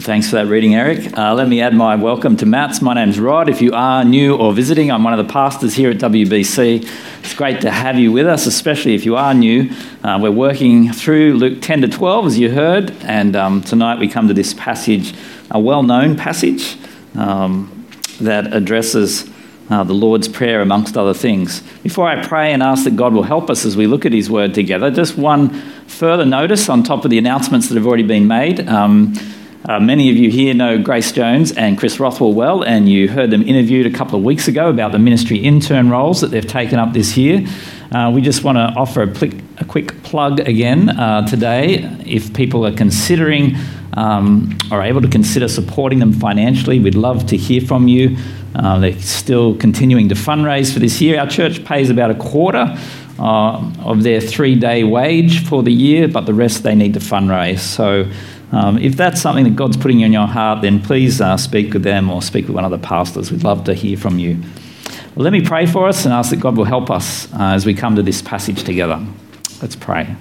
Thanks for that reading, Eric. Let me add my welcome to Matt's. My name's Rod. If you are new or visiting, I'm one of the pastors here at WBC. It's great to have you with us, especially if you are new. We're working through Luke 10 to 12, as you heard, and tonight we come to this passage, a well-known passage that addresses the Lord's Prayer, amongst other things. Before I pray and ask that God will help us as we look at his word together, just one further notice on top of the announcements that have already been made. Many of you here know Grace Jones and Chris Rothwell well, and you heard them interviewed a couple of weeks ago about the ministry intern roles that they've taken up this year. We just want to offer a quick plug again today. If people are considering or able to consider supporting them financially, we'd love to hear from you. They're still continuing to fundraise for this year. Our church pays about a quarter of their three-day wage for the year, but the rest they need to fundraise. So if that's something that God's putting in your heart, then please speak with them or speak with one of the pastors. We'd love to hear from you. Well, let me pray for us and ask that God will help us as we come to this passage together. Let's pray.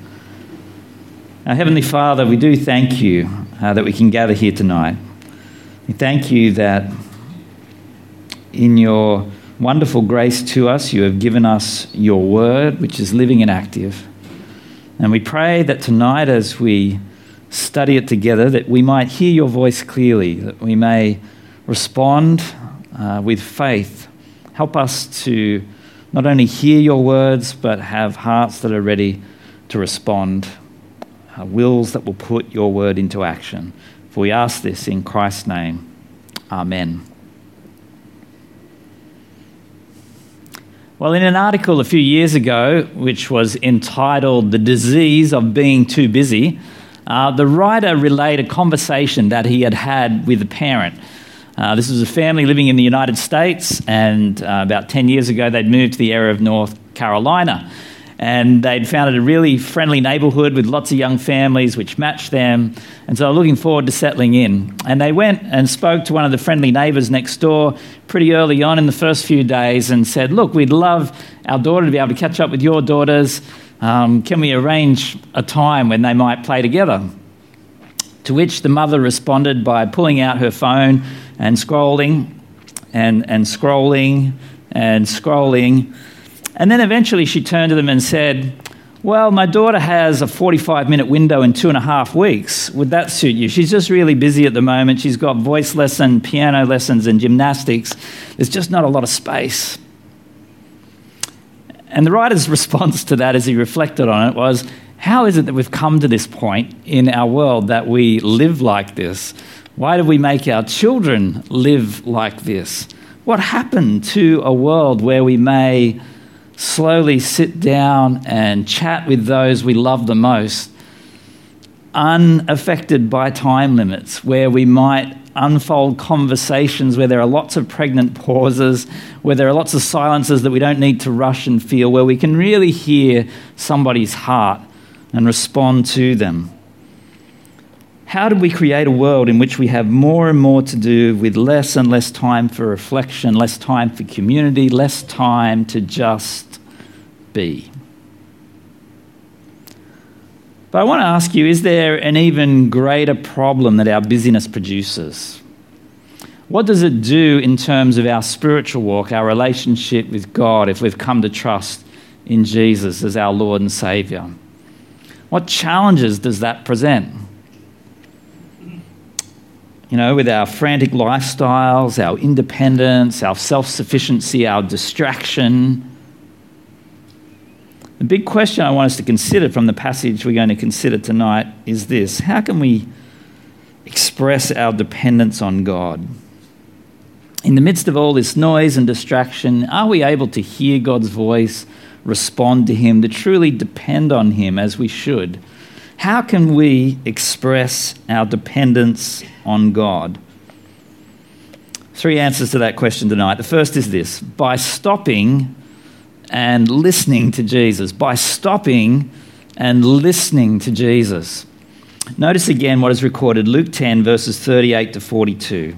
Our Heavenly Father, we do thank you that we can gather here tonight. We thank you that in your wonderful grace to us, you have given us your word, which is living and active. And we pray that tonight, as we study it together, that we might hear your voice clearly, that we may respond with faith. Help us to not only hear your words, but have hearts that are ready to respond, wills that will put your word into action. For we ask this in Christ's name. Amen. Well, in an article a few years ago, which was entitled "The Disease of Being Too Busy," the writer relayed a conversation that he had had with a parent. This was a family living in the United States, and about 10 years ago, they'd moved to the area of North Carolina. And they'd founded a really friendly neighbourhood with lots of young families which matched them, and so looking forward to settling in. And they went and spoke to one of the friendly neighbours next door pretty early on in the first few days and said, "Look, we'd love our daughter to be able to catch up with your daughters. Can we arrange a time when they might play together?" To which the mother responded by pulling out her phone and scrolling. And then eventually she turned to them and said, "Well, my daughter has a 45-minute window in 2.5 weeks. Would that suit you? She's just really busy at the moment. She's got voice lesson, piano lessons, and gymnastics. There's just not a lot of space." And the writer's response to that, as he reflected on it, was, how is it that we've come to this point in our world that we live like this? Why do we make our children live like this? What happened to a world where we may slowly sit down and chat with those we love the most, unaffected by time limits, where we might unfold conversations where there are lots of pregnant pauses, where there are lots of silences that we don't need to rush and feel, where we can really hear somebody's heart and respond to them? How did we create a world in which we have more and more to do with less and less time for reflection, less time for community, less time to just be? But I want to ask you, is there an even greater problem that our busyness produces? What does it do in terms of our spiritual walk, our relationship with God, if we've come to trust in Jesus as our Lord and Saviour? What challenges does that present? You know, with our frantic lifestyles, our independence, our self-sufficiency, our distraction. The big question I want us to consider from the passage we're going to consider tonight is this: how can we express our dependence on God? In the midst of all this noise and distraction, are we able to hear God's voice, respond to Him, to truly depend on Him as we should? How can we express our dependence on God? Three answers to that question tonight. The first is this: by stopping and listening to Jesus. By stopping and listening to Jesus. Notice again what is recorded, Luke 10, verses 38 to 42.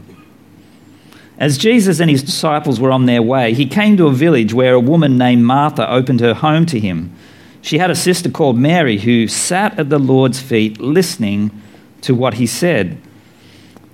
As Jesus and his disciples were on their way, he came to a village where a woman named Martha opened her home to him. She had a sister called Mary who sat at the Lord's feet listening to what he said.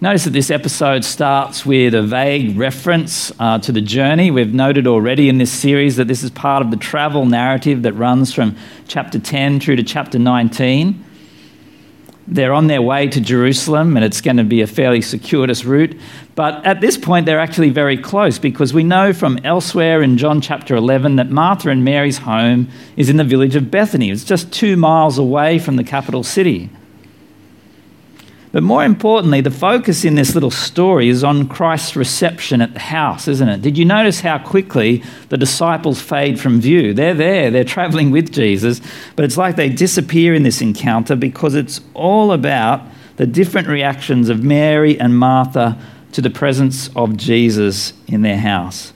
Notice that this episode starts with a vague reference to the journey. We've noted already in this series that this is part of the travel narrative that runs from chapter 10 through to chapter 19. They're on their way to Jerusalem, and it's going to be a fairly circuitous route. But at this point, they're actually very close, because we know from elsewhere in John chapter 11 that Martha and Mary's home is in the village of Bethany. It's just 2 miles away from the capital city. But more importantly, the focus in this little story is on Christ's reception at the house, isn't it? Did you notice how quickly the disciples fade from view? They're there, they're traveling with Jesus, but it's like they disappear in this encounter because it's all about the different reactions of Mary and Martha to the presence of Jesus in their house.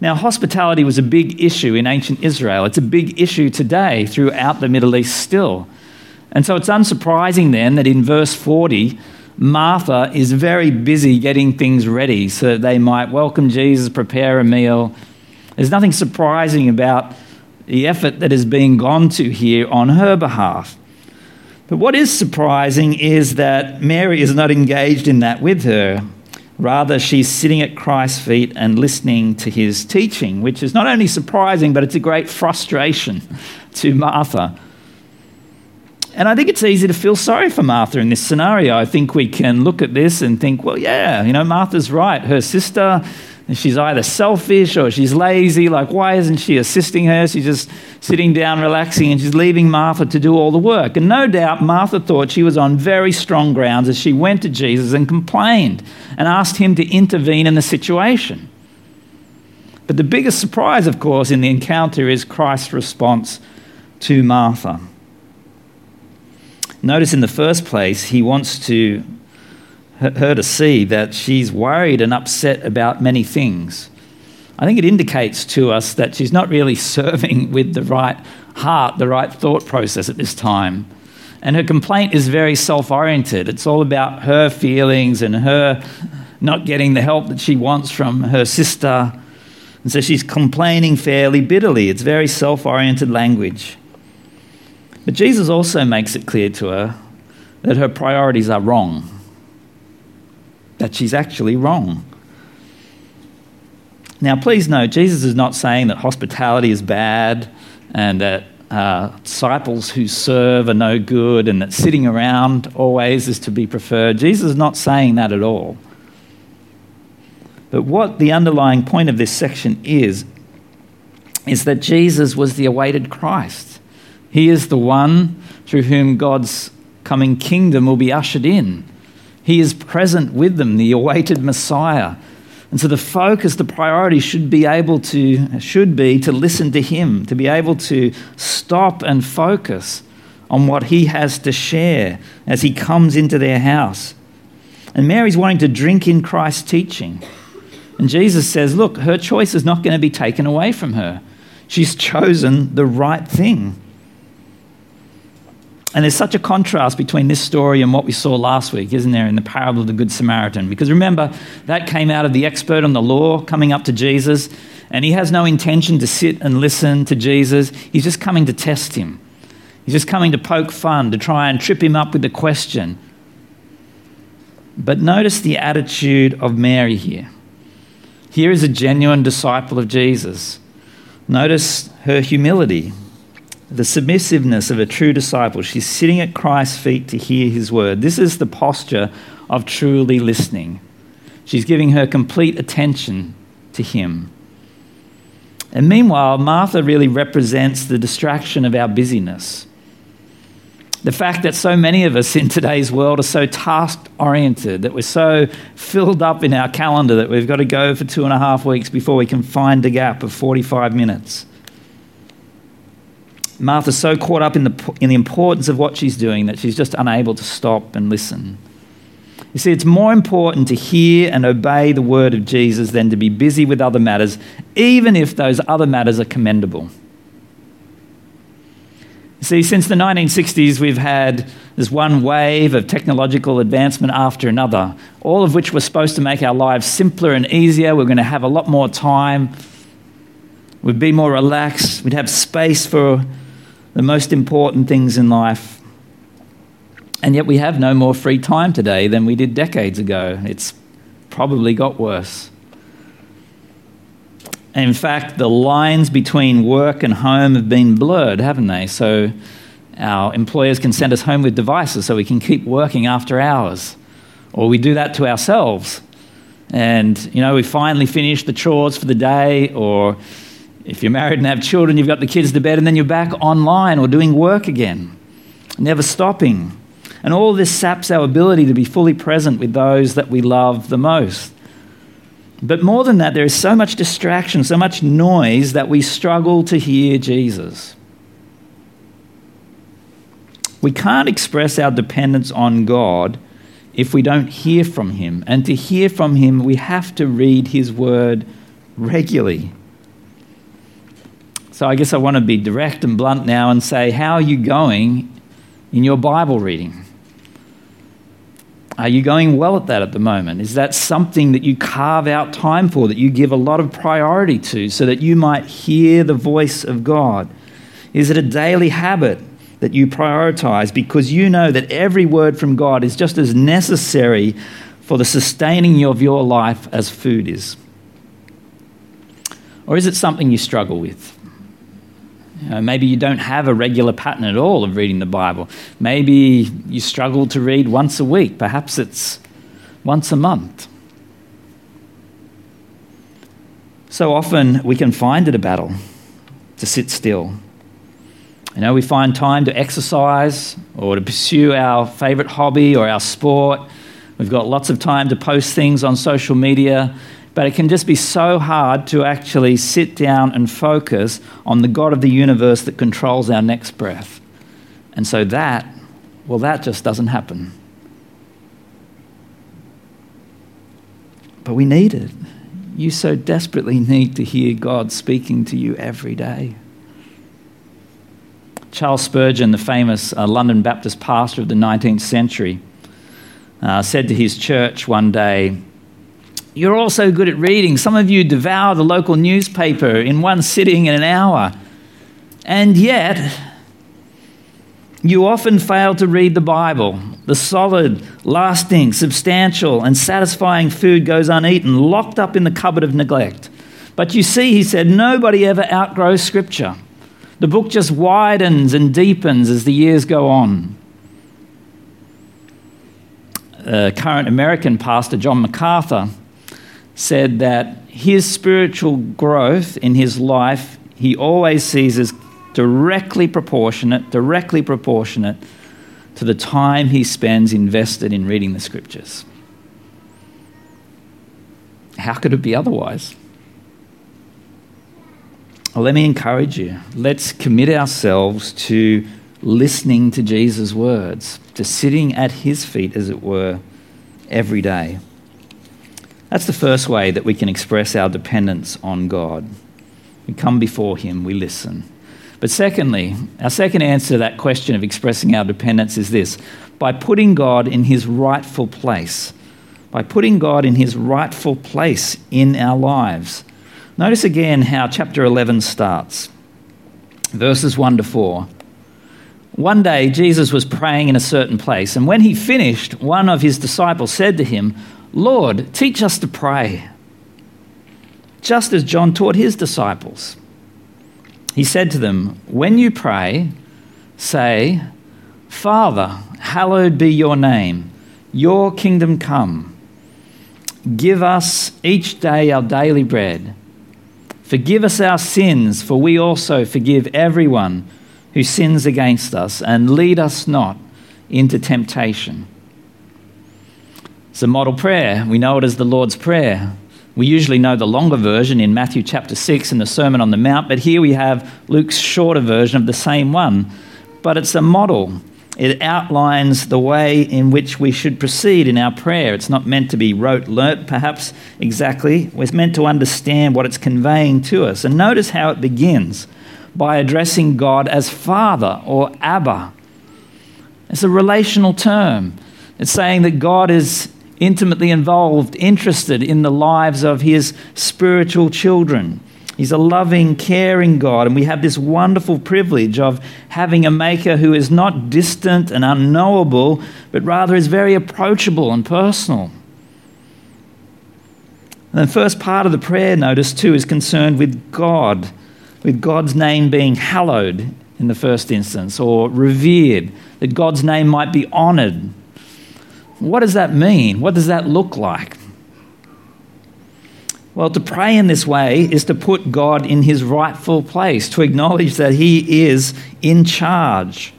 Now, hospitality was a big issue in ancient Israel. It's a big issue today throughout the Middle East still. And so it's unsurprising then that in verse 40, Martha is very busy getting things ready so that they might welcome Jesus, prepare a meal. There's nothing surprising about the effort that is being gone to here on her behalf. But what is surprising is that Mary is not engaged in that with her. Rather, she's sitting at Christ's feet and listening to his teaching, which is not only surprising, but it's a great frustration to Martha. And I think it's easy to feel sorry for Martha in this scenario. I think we can look at this and think, well, yeah, you know, Martha's right. Her sister, she's either selfish or she's lazy. Like, why isn't she assisting her? She's just sitting down, relaxing, and she's leaving Martha to do all the work. And no doubt Martha thought she was on very strong grounds as she went to Jesus and complained and asked him to intervene in the situation. But the biggest surprise, of course, in the encounter is Christ's response to Martha. Notice in the first place, he wants to her to see that she's worried and upset about many things. I think it indicates to us that she's not really serving with the right heart, the right thought process at this time. And her complaint is very self-oriented. It's all about her feelings and her not getting the help that she wants from her sister. And so she's complaining fairly bitterly. It's very self-oriented language. But Jesus also makes it clear to her that her priorities are wrong, that she's actually wrong. Now, please note, Jesus is not saying that hospitality is bad and that disciples who serve are no good and that sitting around always is to be preferred. Jesus is not saying that at all. But what the underlying point of this section is that Jesus was the awaited Christ. He is the one through whom God's coming kingdom will be ushered in. He is present with them, the awaited Messiah. And so the focus, the priority should be to listen to him, to be able to stop and focus on what he has to share as he comes into their house. And Mary's wanting to drink in Christ's teaching. And Jesus says, look, her choice is not going to be taken away from her. She's chosen the right thing. And there's such a contrast between this story and what we saw last week, isn't there, in the parable of the Good Samaritan? Because remember, that came out of the expert on the law coming up to Jesus, and he has no intention to sit and listen to Jesus. He's just coming to test him. He's just coming to poke fun, to try and trip him up with a question. But notice the attitude of Mary here. Here is a genuine disciple of Jesus. Notice her humility. The submissiveness of a true disciple. She's sitting at Christ's feet to hear his word. This is the posture of truly listening. She's giving her complete attention to him. And meanwhile, Martha really represents the distraction of our busyness. The fact that so many of us in today's world are so task-oriented, that we're so filled up in our calendar that we've got to go for 2.5 weeks before we can find a gap of 45 minutes. Martha's so caught up in the importance of what she's doing that she's just unable to stop and listen. You see, it's more important to hear and obey the word of Jesus than to be busy with other matters, even if those other matters are commendable. You see, since the 1960s, we've had this one wave of technological advancement after another, all of which were supposed to make our lives simpler and easier. We're going to have a lot more time. We'd be more relaxed. We'd have space for the most important things in life. And yet we have no more free time today than we did decades ago. It's probably got worse. And in fact, the lines between work and home have been blurred, haven't they? So our employers can send us home with devices so we can keep working after hours. Or we do that to ourselves. And, you know, we finally finish the chores for the day, or if you're married and have children, you've got the kids to bed, and then you're back online or doing work again, never stopping. And all this saps our ability to be fully present with those that we love the most. But more than that, there is so much distraction, so much noise that we struggle to hear Jesus. We can't express our dependence on God if we don't hear from him. And to hear from him, we have to read his word regularly. So I guess I want to be direct and blunt now and say, how are you going in your Bible reading? Are you going well at that at the moment? Is that something that you carve out time for, that you give a lot of priority to so that you might hear the voice of God? Is it a daily habit that you prioritize because you know that every word from God is just as necessary for the sustaining of your life as food is? Or is it something you struggle with? You know, maybe you don't have a regular pattern at all of reading the Bible. Maybe you struggle to read once a week. Perhaps it's once a month. So often we can find it a battle to sit still. You know, we find time to exercise or to pursue our favorite hobby or our sport. We've got lots of time to post things on social media. But it can just be so hard to actually sit down and focus on the God of the universe that controls our next breath. And so that just doesn't happen. But we need it. You so desperately need to hear God speaking to you every day. Charles Spurgeon, the famous London Baptist pastor of the 19th century, said to his church one day, "You're all so good at reading. Some of you devour the local newspaper in one sitting in an hour. And yet, you often fail to read the Bible. The solid, lasting, substantial, and satisfying food goes uneaten, locked up in the cupboard of neglect. But you see," he said, "nobody ever outgrows Scripture. The book just widens and deepens as the years go on." Current American pastor John MacArthur said that his spiritual growth in his life he always sees as directly proportionate to the time he spends invested in reading the Scriptures. How could it be otherwise? Well, let me encourage you. Let's commit ourselves to listening to Jesus' words, to sitting at his feet, as it were, every day. That's the first way that we can express our dependence on God. We come before him, we listen. But secondly, our second answer to that question of expressing our dependence is this: by putting God in his rightful place. By putting God in his rightful place in our lives. Notice again how chapter 11 starts, verses 1 to 4. One day Jesus was praying in a certain place, and when he finished, one of his disciples said to him, "Lord, teach us to pray, just as John taught his disciples." He said to them, "When you pray, say, 'Father, hallowed be your name, your kingdom come. Give us each day our daily bread. Forgive us our sins, for we also forgive everyone who sins against us, and lead us not into temptation.'" It's a model prayer. We know it as the Lord's Prayer. We usually know the longer version in Matthew chapter 6 in the Sermon on the Mount, but here we have Luke's shorter version of the same one. But it's a model. It outlines the way in which we should proceed in our prayer. It's not meant to be rote learnt, perhaps, exactly. It's meant to understand what it's conveying to us. And notice how it begins by addressing God as Father or Abba. It's a relational term. It's saying that God is intimately involved, interested in the lives of his spiritual children. He's a loving, caring God, and we have this wonderful privilege of having a maker who is not distant and unknowable, but rather is very approachable and personal. And the first part of the prayer, notice too, is concerned with God, with God's name being hallowed in the first instance, or revered, that God's name might be honoured. What does that mean? What does that look like? Well, to pray in this way is to put God in his rightful place, to acknowledge that he is in charge,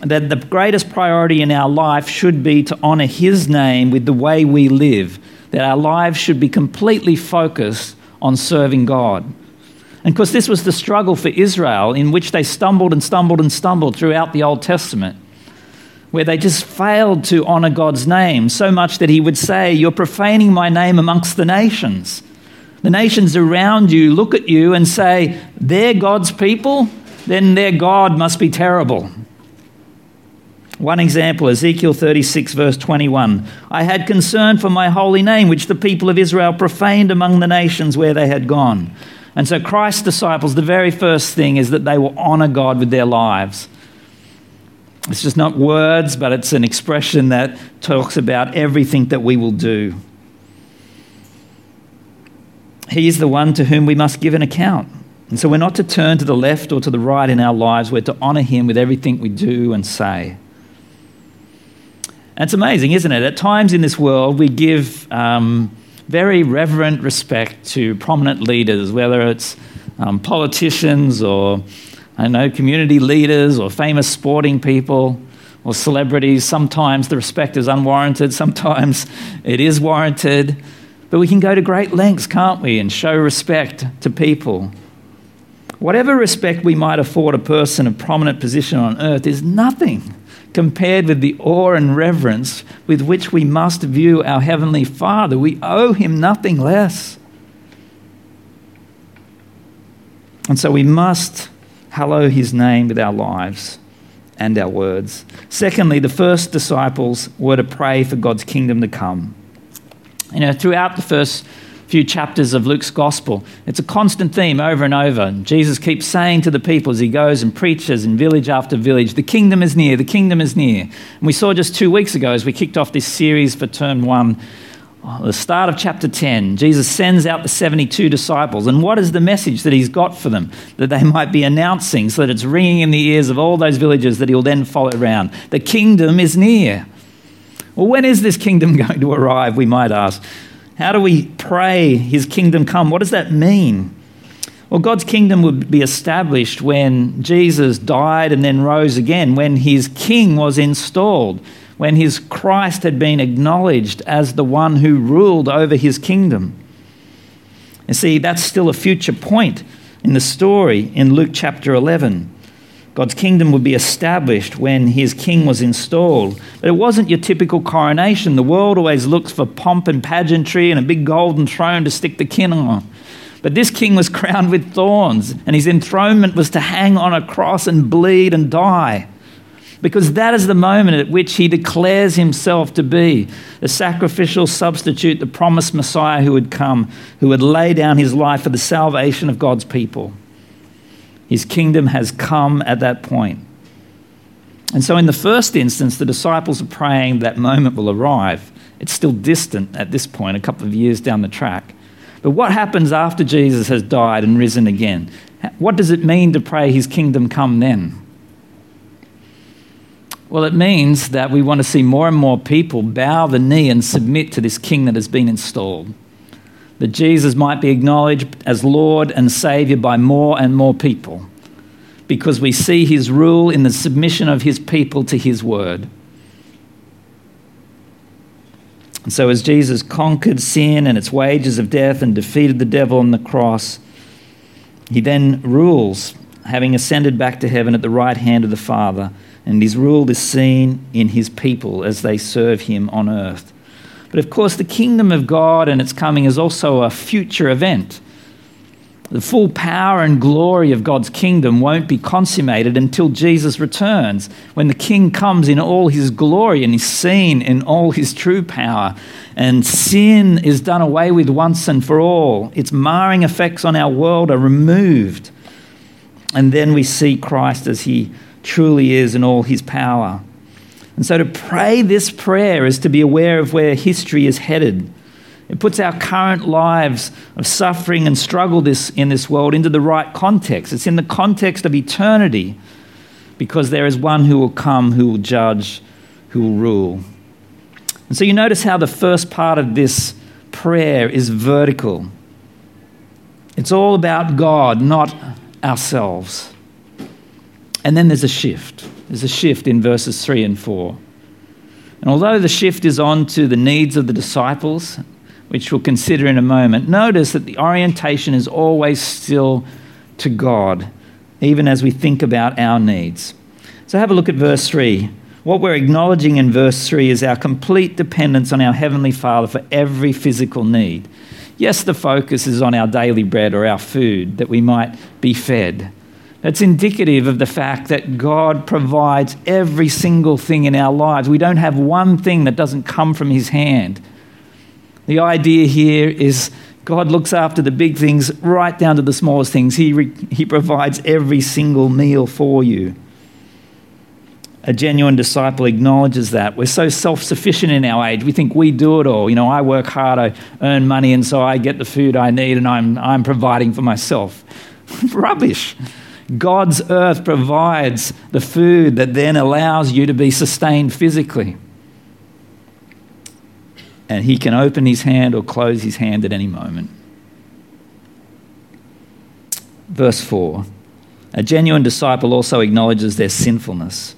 that the greatest priority in our life should be to honour his name with the way we live, that our lives should be completely focused on serving God. And of course, this was the struggle for Israel, in which they stumbled throughout the Old Testament, where they just failed to honour God's name, so much that he would say, "You're profaning my name amongst the nations. The nations around you look at you and say, they're God's people, then their God must be terrible." One example, Ezekiel 36, verse 21. "I had concern for my holy name, which the people of Israel profaned among the nations where they had gone." And so Christ's disciples, the very first thing is that they will honour God with their lives. It's just not words, but it's an expression that talks about everything that we will do. He is the one to whom we must give an account. And so we're not to turn to the left or to the right in our lives. We're to honour him with everything we do and say. And it's amazing, isn't it? At times in this world, we give very reverent respect to prominent leaders, whether it's politicians or community leaders or famous sporting people or celebrities. Sometimes the respect is unwarranted, sometimes it is warranted. But we can go to great lengths, can't we, and show respect to people. Whatever respect we might afford a person of prominent position on earth is nothing compared with the awe and reverence with which we must view our Heavenly Father. We owe him nothing less. And so we must hallow his name with our lives and our words. Secondly, the first disciples were to pray for God's kingdom to come. Throughout the first few chapters of Luke's gospel, it's a constant theme over and over. And Jesus keeps saying to the people as he goes and preaches in village after village, "The kingdom is near, the kingdom is near." And we saw just 2 weeks ago, as we kicked off this series for term one, the start of chapter 10, Jesus sends out the 72 disciples. And what is the message that he's got for them that they might be announcing so that it's ringing in the ears of all those villages that he'll then follow around? The kingdom is near. Well, when is this kingdom going to arrive, we might ask? How do we pray his kingdom come? What does that mean? Well, God's kingdom would be established when Jesus died and then rose again, when his king was installed, when his Christ had been acknowledged as the one who ruled over his kingdom. And see, that's still a future point in the story in Luke chapter 11. God's kingdom would be established when his king was installed. But it wasn't your typical coronation. The world always looks for pomp and pageantry and a big golden throne to stick the king on. But this king was crowned with thorns, and his enthronement was to hang on a cross and bleed and die, because that is the moment at which he declares himself to be the sacrificial substitute, the promised Messiah who would come, who would lay down his life for the salvation of God's people. His kingdom has come at that point. And so in the first instance, the disciples are praying that moment will arrive. It's still distant at this point, a couple of years down the track. But what happens after Jesus has died and risen again? What does it mean to pray his kingdom come then? Well, it means that we want to see more and more people bow the knee and submit to this king that has been installed, that Jesus might be acknowledged as Lord and Saviour by more and more people, because we see his rule in the submission of his people to his word. And so as Jesus conquered sin and its wages of death and defeated the devil on the cross, he then rules, having ascended back to heaven at the right hand of the Father, and his rule is seen in his people as they serve him on earth. But of course, the kingdom of God and its coming is also a future event. The full power and glory of God's kingdom won't be consummated until Jesus returns, when the King comes in all his glory and is seen in all his true power. And sin is done away with once and for all. Its marring effects on our world are removed. And then we see Christ as he truly is in all his power. And so to pray this prayer is to be aware of where history is headed. It puts our current lives of suffering and struggle in this world into the right context. It's in the context of eternity, because there is one who will come, who will judge, who will rule. And so you notice how the first part of this prayer is vertical. It's all about God, not ourselves. And then there's a shift. There's a shift in verses 3 and 4. And although the shift is on to the needs of the disciples, which we'll consider in a moment, notice that the orientation is always still to God, even as we think about our needs. So have a look at verse 3. What we're acknowledging in verse 3 is our complete dependence on our Heavenly Father for every physical need. Yes, the focus is on our daily bread or our food, that we might be fed. That's indicative of the fact that God provides every single thing in our lives. We don't have one thing that doesn't come from his hand. The idea here is God looks after the big things right down to the smallest things. He provides every single meal for you. A genuine disciple acknowledges that. We're so self-sufficient in our age. We think we do it all. You know, I work hard, I earn money, and so I get the food I need, and I'm providing for myself. Rubbish. God's earth provides the food that then allows you to be sustained physically. And he can open his hand or close his hand at any moment. Verse 4. A genuine disciple also acknowledges their sinfulness,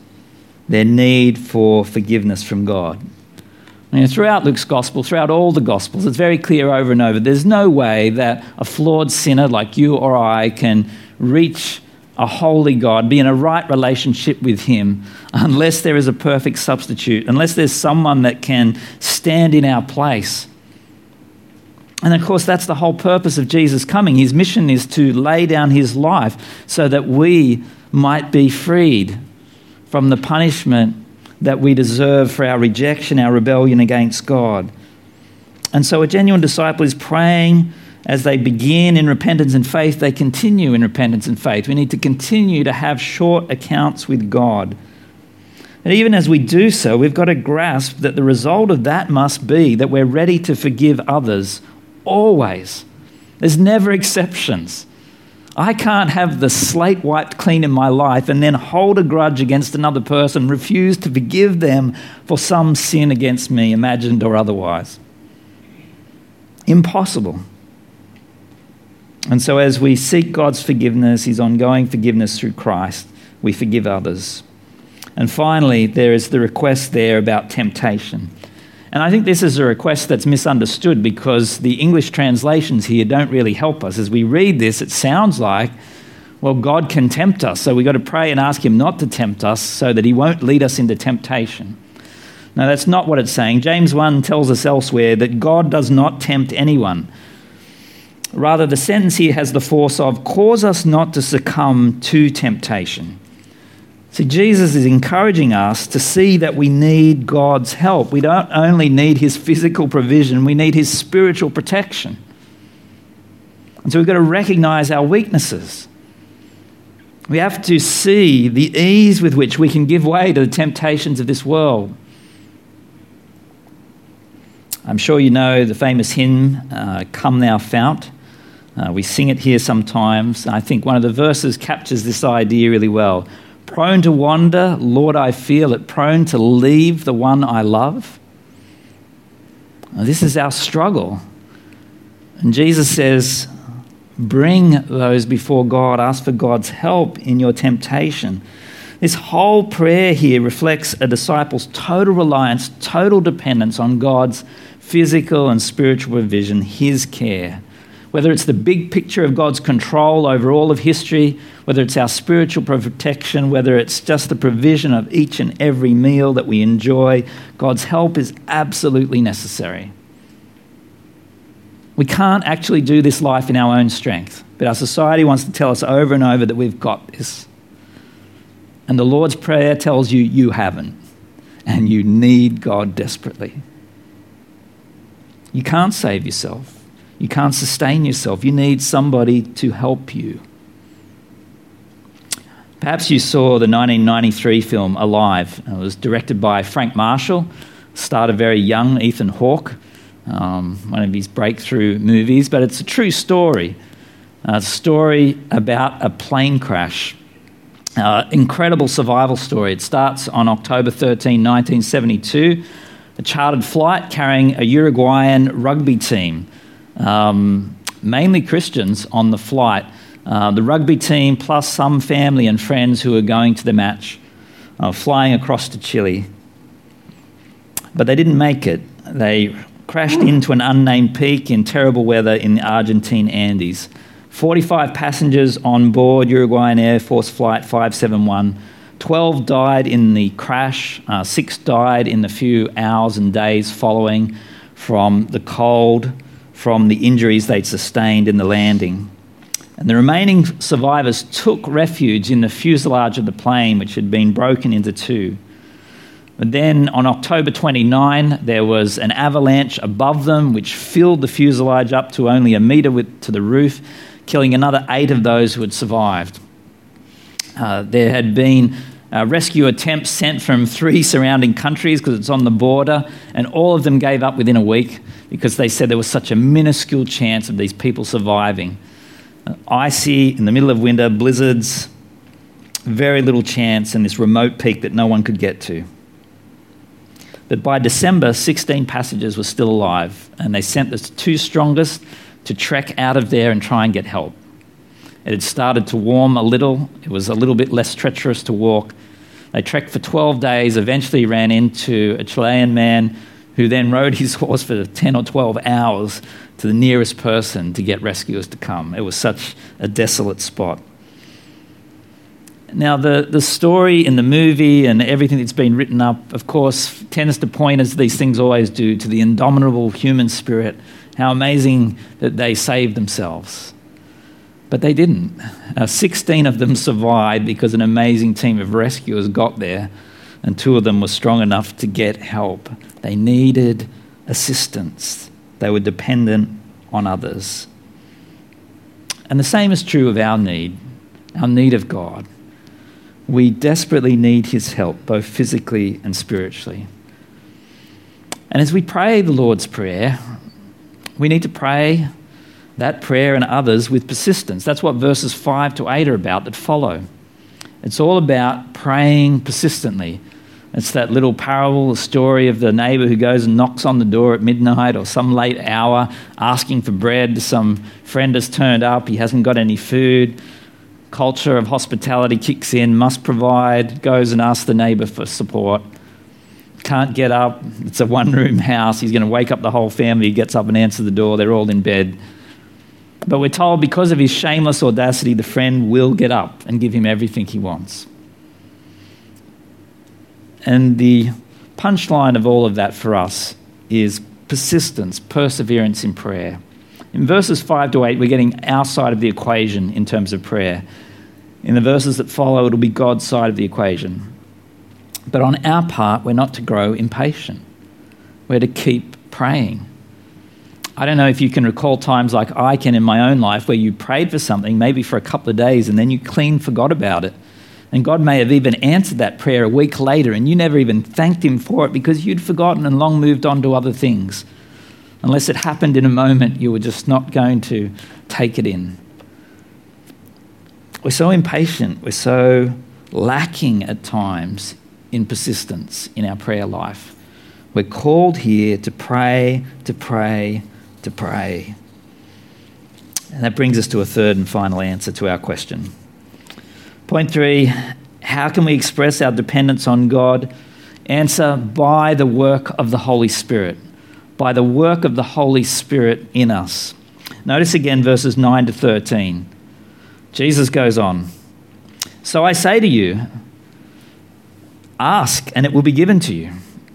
their need for forgiveness from God. And throughout Luke's gospel, throughout all the gospels, it's very clear over and over, there's no way that a flawed sinner like you or I can reach a holy God, be in a right relationship with him, unless there is a perfect substitute, unless there's someone that can stand in our place. And of course, that's the whole purpose of Jesus coming. His mission is to lay down his life so that we might be freed from the punishment that we deserve for our rejection, our rebellion against God. And so a genuine disciple is praying. As they begin in repentance and faith, they continue in repentance and faith. We need to continue to have short accounts with God. And even as we do so, we've got to grasp that the result of that must be that we're ready to forgive others always. There's never exceptions. I can't have the slate wiped clean in my life and then hold a grudge against another person, refuse to forgive them for some sin against me, imagined or otherwise. Impossible. And so as we seek God's forgiveness, his ongoing forgiveness through Christ, we forgive others. And finally, there is the request there about temptation. And I think this is a request that's misunderstood, because the English translations here don't really help us. As we read this, it sounds like, well, God can tempt us, so we've got to pray and ask him not to tempt us so that he won't lead us into temptation. No, that's not what it's saying. James 1 tells us elsewhere that God does not tempt anyone. Rather, the sentence here has the force of, cause us not to succumb to temptation. See, Jesus is encouraging us to see that we need God's help. We don't only need his physical provision, we need his spiritual protection. And so we've got to recognize our weaknesses. We have to see the ease with which we can give way to the temptations of this world. I'm sure you know the famous hymn, Come Thou Fount. We sing it here sometimes. I think one of the verses captures this idea really well. Prone to wander, Lord, I feel it. Prone to leave the one I love. Now, this is our struggle. And Jesus says, bring those before God. Ask for God's help in your temptation. This whole prayer here reflects a disciple's total reliance, total dependence on God's physical and spiritual provision, his care. whether it's the big picture of God's control over all of history, whether it's our spiritual protection, whether it's just the provision of each and every meal that we enjoy, God's help is absolutely necessary. We can't actually do this life in our own strength, but our society wants to tell us over and over that we've got this. And the Lord's Prayer tells you, you haven't, and you need God desperately. You can't save yourself. You can't sustain yourself. You need somebody to help you. Perhaps you saw the 1993 film Alive. It was directed by Frank Marshall, starred a very young Ethan Hawke, one of his breakthrough movies, but it's a true story. A story about a plane crash. Incredible survival story. It starts on October 13, 1972, a chartered flight carrying a Uruguayan rugby team. Mainly Christians on the flight, the rugby team plus some family and friends who were going to the match, flying across to Chile. But they didn't make it. They crashed into an unnamed peak in terrible weather in the Argentine Andes. 45 passengers on board Uruguayan Air Force Flight 571. 12 died in the crash, 6 died in the few hours and days following from the cold, from the injuries they'd sustained in the landing. And the remaining survivors took refuge in the fuselage of the plane, which had been broken into two. But then on October 29, there was an avalanche above them, which filled the fuselage up to only a metre to the roof, killing another 8 of those who had survived. There had been rescue attempts sent from 3 surrounding countries because it's on the border, and all of them gave up within a week because they said there was such a minuscule chance of these people surviving. Icy, in the middle of winter, blizzards, very little chance in this remote peak that no one could get to. But by December, 16 passengers were still alive, and they sent the 2 strongest to trek out of there and try and get help. It had started to warm a little. It was a little bit less treacherous to walk. They trekked for 12 days, eventually ran into a Chilean man who then rode his horse for 10 or 12 hours to the nearest person to get rescuers to come. It was such a desolate spot. Now, the story in the movie and everything that's been written up, of course, tends to point, as these things always do, to the indomitable human spirit, how amazing that they saved themselves. But they didn't. 16 of them survived because an amazing team of rescuers got there, and 2 of them were strong enough to get help. They needed assistance. They were dependent on others. And the same is true of our need of God. We desperately need his help, both physically and spiritually. And as we pray the Lord's Prayer, we need to pray that prayer and others with persistence. That's what verses 5 to 8 are about that follow. It's all about praying persistently. It's that little parable, the story of the neighbour who goes and knocks on the door at midnight or some late hour asking for bread. Some friend has turned up, he hasn't got any food. Culture of hospitality kicks in, must provide, goes and asks the neighbour for support. Can't get up, it's a one-room house, he's going to wake up the whole family, he gets up and answers the door, they're all in bed. But we're told because of his shameless audacity, the friend will get up and give him everything he wants. And the punchline of all of that for us is persistence, perseverance in prayer. In verses 5 to 8, we're getting our side of the equation in terms of prayer. In the verses that follow, it'll be God's side of the equation. But on our part, we're not to grow impatient. We're to keep praying. I don't know if you can recall times like I can in my own life where you prayed for something, maybe for a couple of days, and then you clean forgot about it. And God may have even answered that prayer a week later, and you never even thanked him for it because you'd forgotten and long moved on to other things. Unless it happened in a moment, you were just not going to take it in. We're so impatient. We're so lacking at times in persistence in our prayer life. We're called here to pray, to pray, to pray. And that brings us to a third and final answer to our question. Point 3, how can we express our dependence on God? Answer, by the work of the Holy Spirit. By the work of the Holy Spirit in us. Notice again verses 9 to 13. Jesus goes on. So I say to you, ask and it will be given to you.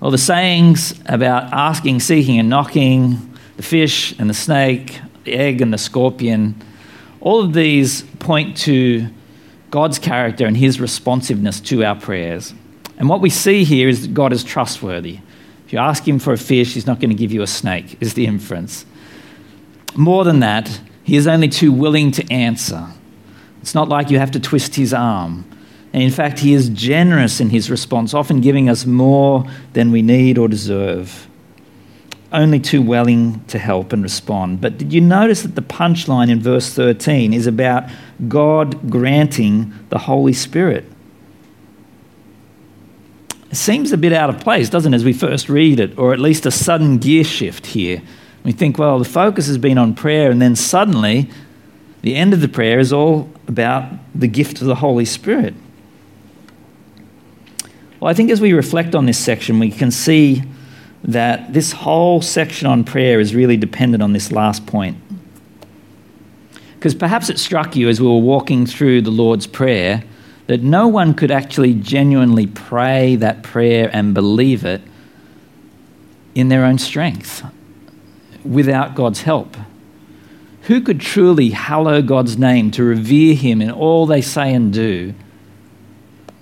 Well, the sayings about asking, seeking and knocking, the fish and the snake, the egg and the scorpion, all of these point to God's character and his responsiveness to our prayers. And what we see here is that God is trustworthy. If you ask him for a fish, he's not going to give you a snake, is the inference. More than that, he is only too willing to answer. It's not like you have to twist his arm. And in fact, he is generous in his response, often giving us more than we need or deserve. Only too willing to help and respond. But did you notice that the punchline in verse 13 is about God granting the Holy Spirit? It seems a bit out of place, doesn't it, as we first read it, or at least a sudden gear shift here. We think, well, the focus has been on prayer, and then suddenly the end of the prayer is all about the gift of the Holy Spirit. Well, I think as we reflect on this section, we can see that this whole section on prayer is really dependent on this last point. Because perhaps it struck you as we were walking through the Lord's Prayer that no one could actually genuinely pray that prayer and believe it in their own strength, without God's help. Who could truly hallow God's name, to revere him in all they say and do,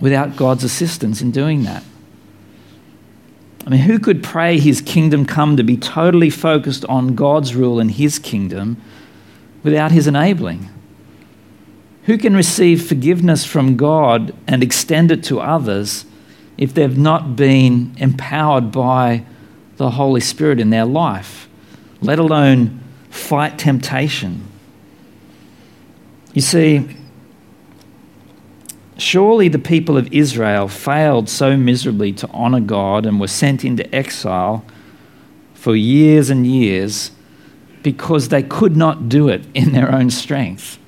without God's assistance in doing that? I mean, who could pray his kingdom come, to be totally focused on God's rule and his kingdom, without his enabling? Who can receive forgiveness from God and extend it to others if they've not been empowered by the Holy Spirit in their life, let alone fight temptation? You see, surely the people of Israel failed so miserably to honor God and were sent into exile for years and years because they could not do it in their own strength.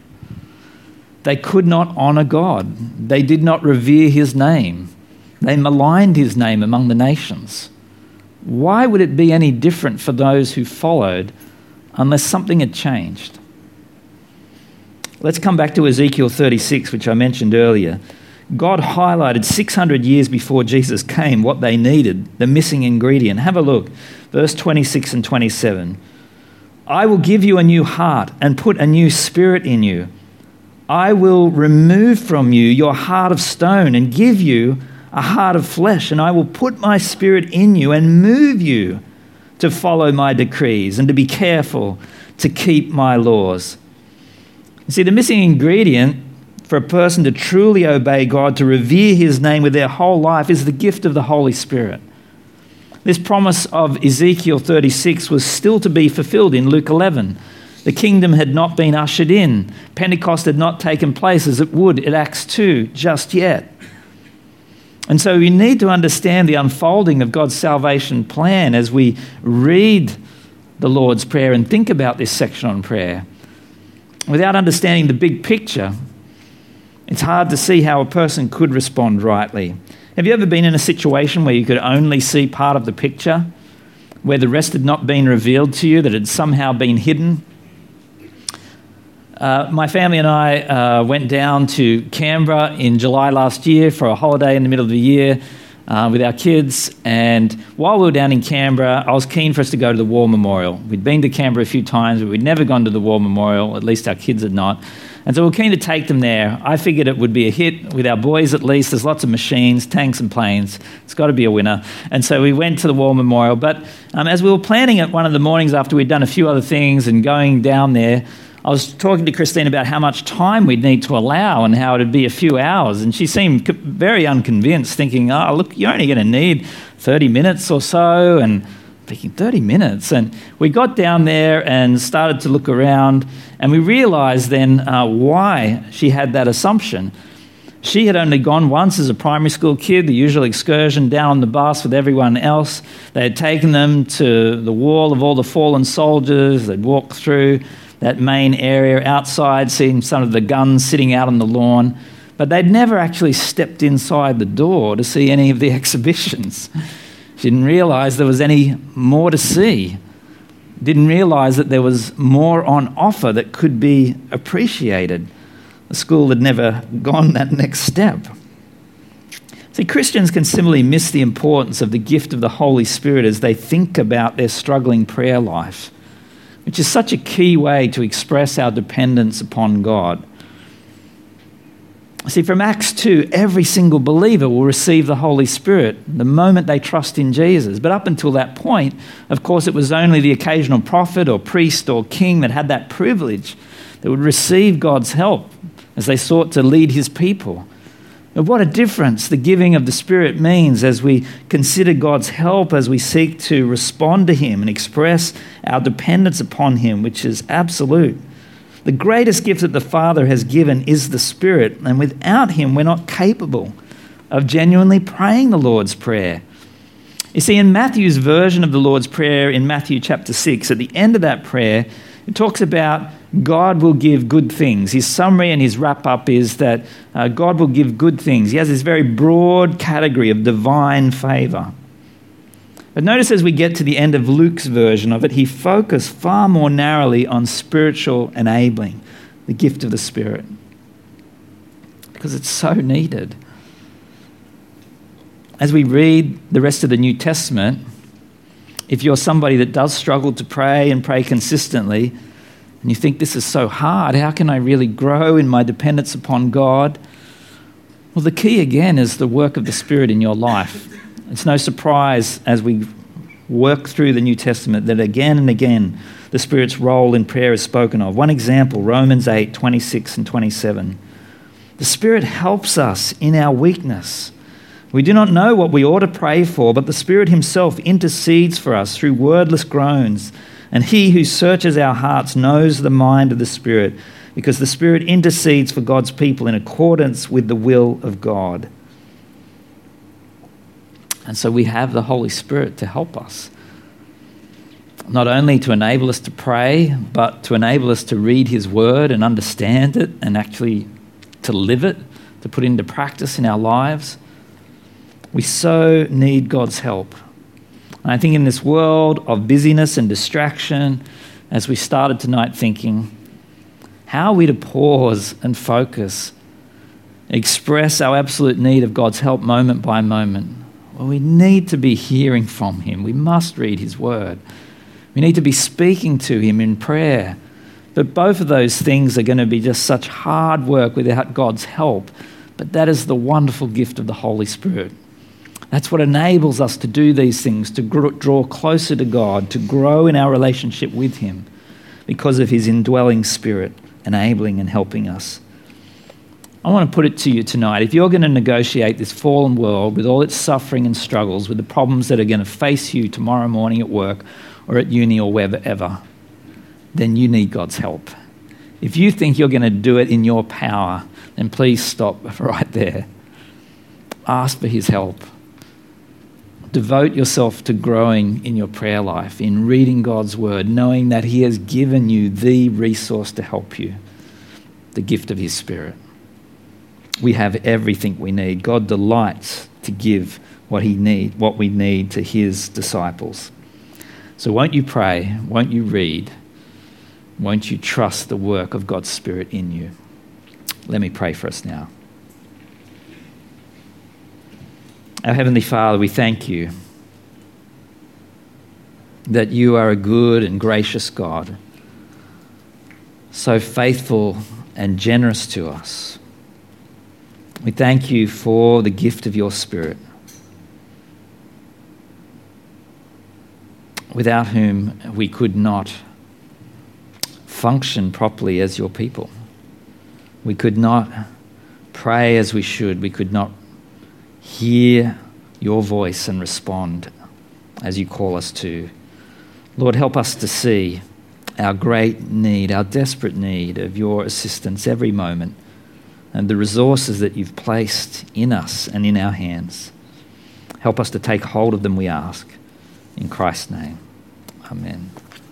They could not honor God. They did not revere his name. They maligned his name among the nations. Why would it be any different for those who followed unless something had changed? Let's come back to Ezekiel 36, which I mentioned earlier. God highlighted 600 years before Jesus came what they needed, the missing ingredient. Have a look, verse 26 and 27. I will give you a new heart and put a new spirit in you. I will remove from you your heart of stone and give you a heart of flesh, and I will put my spirit in you and move you to follow my decrees and to be careful to keep my laws. You see, the missing ingredient for a person to truly obey God, to revere his name with their whole life, is the gift of the Holy Spirit. This promise of Ezekiel 36 was still to be fulfilled in Luke 11. The kingdom had not been ushered in. Pentecost had not taken place as it would at Acts 2 just yet. And so you need to understand the unfolding of God's salvation plan as we read the Lord's Prayer and think about this section on prayer. Without understanding the big picture, it's hard to see how a person could respond rightly. Have you ever been in a situation where you could only see part of the picture, where the rest had not been revealed to you, that had somehow been hidden? My family and I went down to Canberra in July last year for a holiday in the middle of the year with our kids. And while we were down in Canberra, I was keen for us to go to the War Memorial. We'd been to Canberra a few times, but we'd never gone to the War Memorial, at least our kids had not. And so we were keen to take them there. I figured it would be a hit with our boys at least. There's lots of machines, tanks and planes. It's got to be a winner. And so we went to the War Memorial. But as we were planning it one of the mornings after we'd done a few other things and going down there, I was talking to Christine about how much time we'd need to allow and how it would be a few hours. And she seemed very unconvinced, thinking, oh, look, you're only going to need 30 minutes or so. And thinking 30 minutes. And we got down there and started to look around, and we realized then why she had that assumption. She had only gone once as a primary school kid, the usual excursion down on the bus with everyone else. They had taken them to the wall of all the fallen soldiers. They'd walked through that main area outside, seeing some of the guns sitting out on the lawn. But they'd never actually stepped inside the door to see any of the exhibitions. She didn't realize there was any more to see. Didn't realize that there was more on offer that could be appreciated. The school had never gone that next step. See, Christians can similarly miss the importance of the gift of the Holy Spirit as they think about their struggling prayer life, which is such a key way to express our dependence upon God. See, from Acts 2, every single believer will receive the Holy Spirit the moment they trust in Jesus. But up until that point, of course, it was only the occasional prophet or priest or king that had that privilege, that would receive God's help as they sought to lead his people. But what a difference the giving of the Spirit means as we consider God's help, as we seek to respond to him and express our dependence upon him, which is absolute. The greatest gift that the Father has given is the Spirit, and without him, we're not capable of genuinely praying the Lord's Prayer. You see, in Matthew's version of the Lord's Prayer, in Matthew chapter 6, at the end of that prayer, it talks about God will give good things. His summary and his wrap-up is that God will give good things. He has this very broad category of divine favor. But notice as we get to the end of Luke's version of it, he focused far more narrowly on spiritual enabling, the gift of the Spirit, because it's so needed. As we read the rest of the New Testament, if you're somebody that does struggle to pray and pray consistently, and you think this is so hard, how can I really grow in my dependence upon God? Well, the key again is the work of the Spirit in your life. It's no surprise as we work through the New Testament that again and again the Spirit's role in prayer is spoken of. One example, Romans 8, 26 and 27. The Spirit helps us in our weakness. We do not know what we ought to pray for, but the Spirit himself intercedes for us through wordless groans. And he who searches our hearts knows the mind of the Spirit, because the Spirit intercedes for God's people in accordance with the will of God. And so we have the Holy Spirit to help us, not only to enable us to pray, but to enable us to read his word and understand it and actually to live it, to put into practice in our lives. We so need God's help. And I think in this world of busyness and distraction, as we started tonight thinking, how are we to pause and focus, express our absolute need of God's help moment by moment? Well, we need to be hearing from him. We must read his word. We need to be speaking to him in prayer. But both of those things are going to be just such hard work without God's help. But that is the wonderful gift of the Holy Spirit. That's what enables us to do these things, to draw closer to God, to grow in our relationship with him because of his indwelling Spirit, enabling and helping us. I want to put it to you tonight. If you're going to negotiate this fallen world with all its suffering and struggles, with the problems that are going to face you tomorrow morning at work or at uni or wherever, then you need God's help. If you think you're going to do it in your power, then please stop right there. Ask for his help. Devote yourself to growing in your prayer life, in reading God's word, knowing that he has given you the resource to help you, the gift of his Spirit. We have everything we need. God delights to give what we need to his disciples. So won't you pray? Won't you read? Won't you trust the work of God's Spirit in you? Let me pray for us now. Our Heavenly Father, we thank you that you are a good and gracious God, so faithful and generous to us. We thank you for the gift of your Spirit, without whom we could not function properly as your people. We could not pray as we should. We could not hear your voice and respond as you call us to. Lord, help us to see our great need, our desperate need of your assistance every moment, and the resources that you've placed in us and in our hands. Help us to take hold of them, we ask. In Christ's name, amen.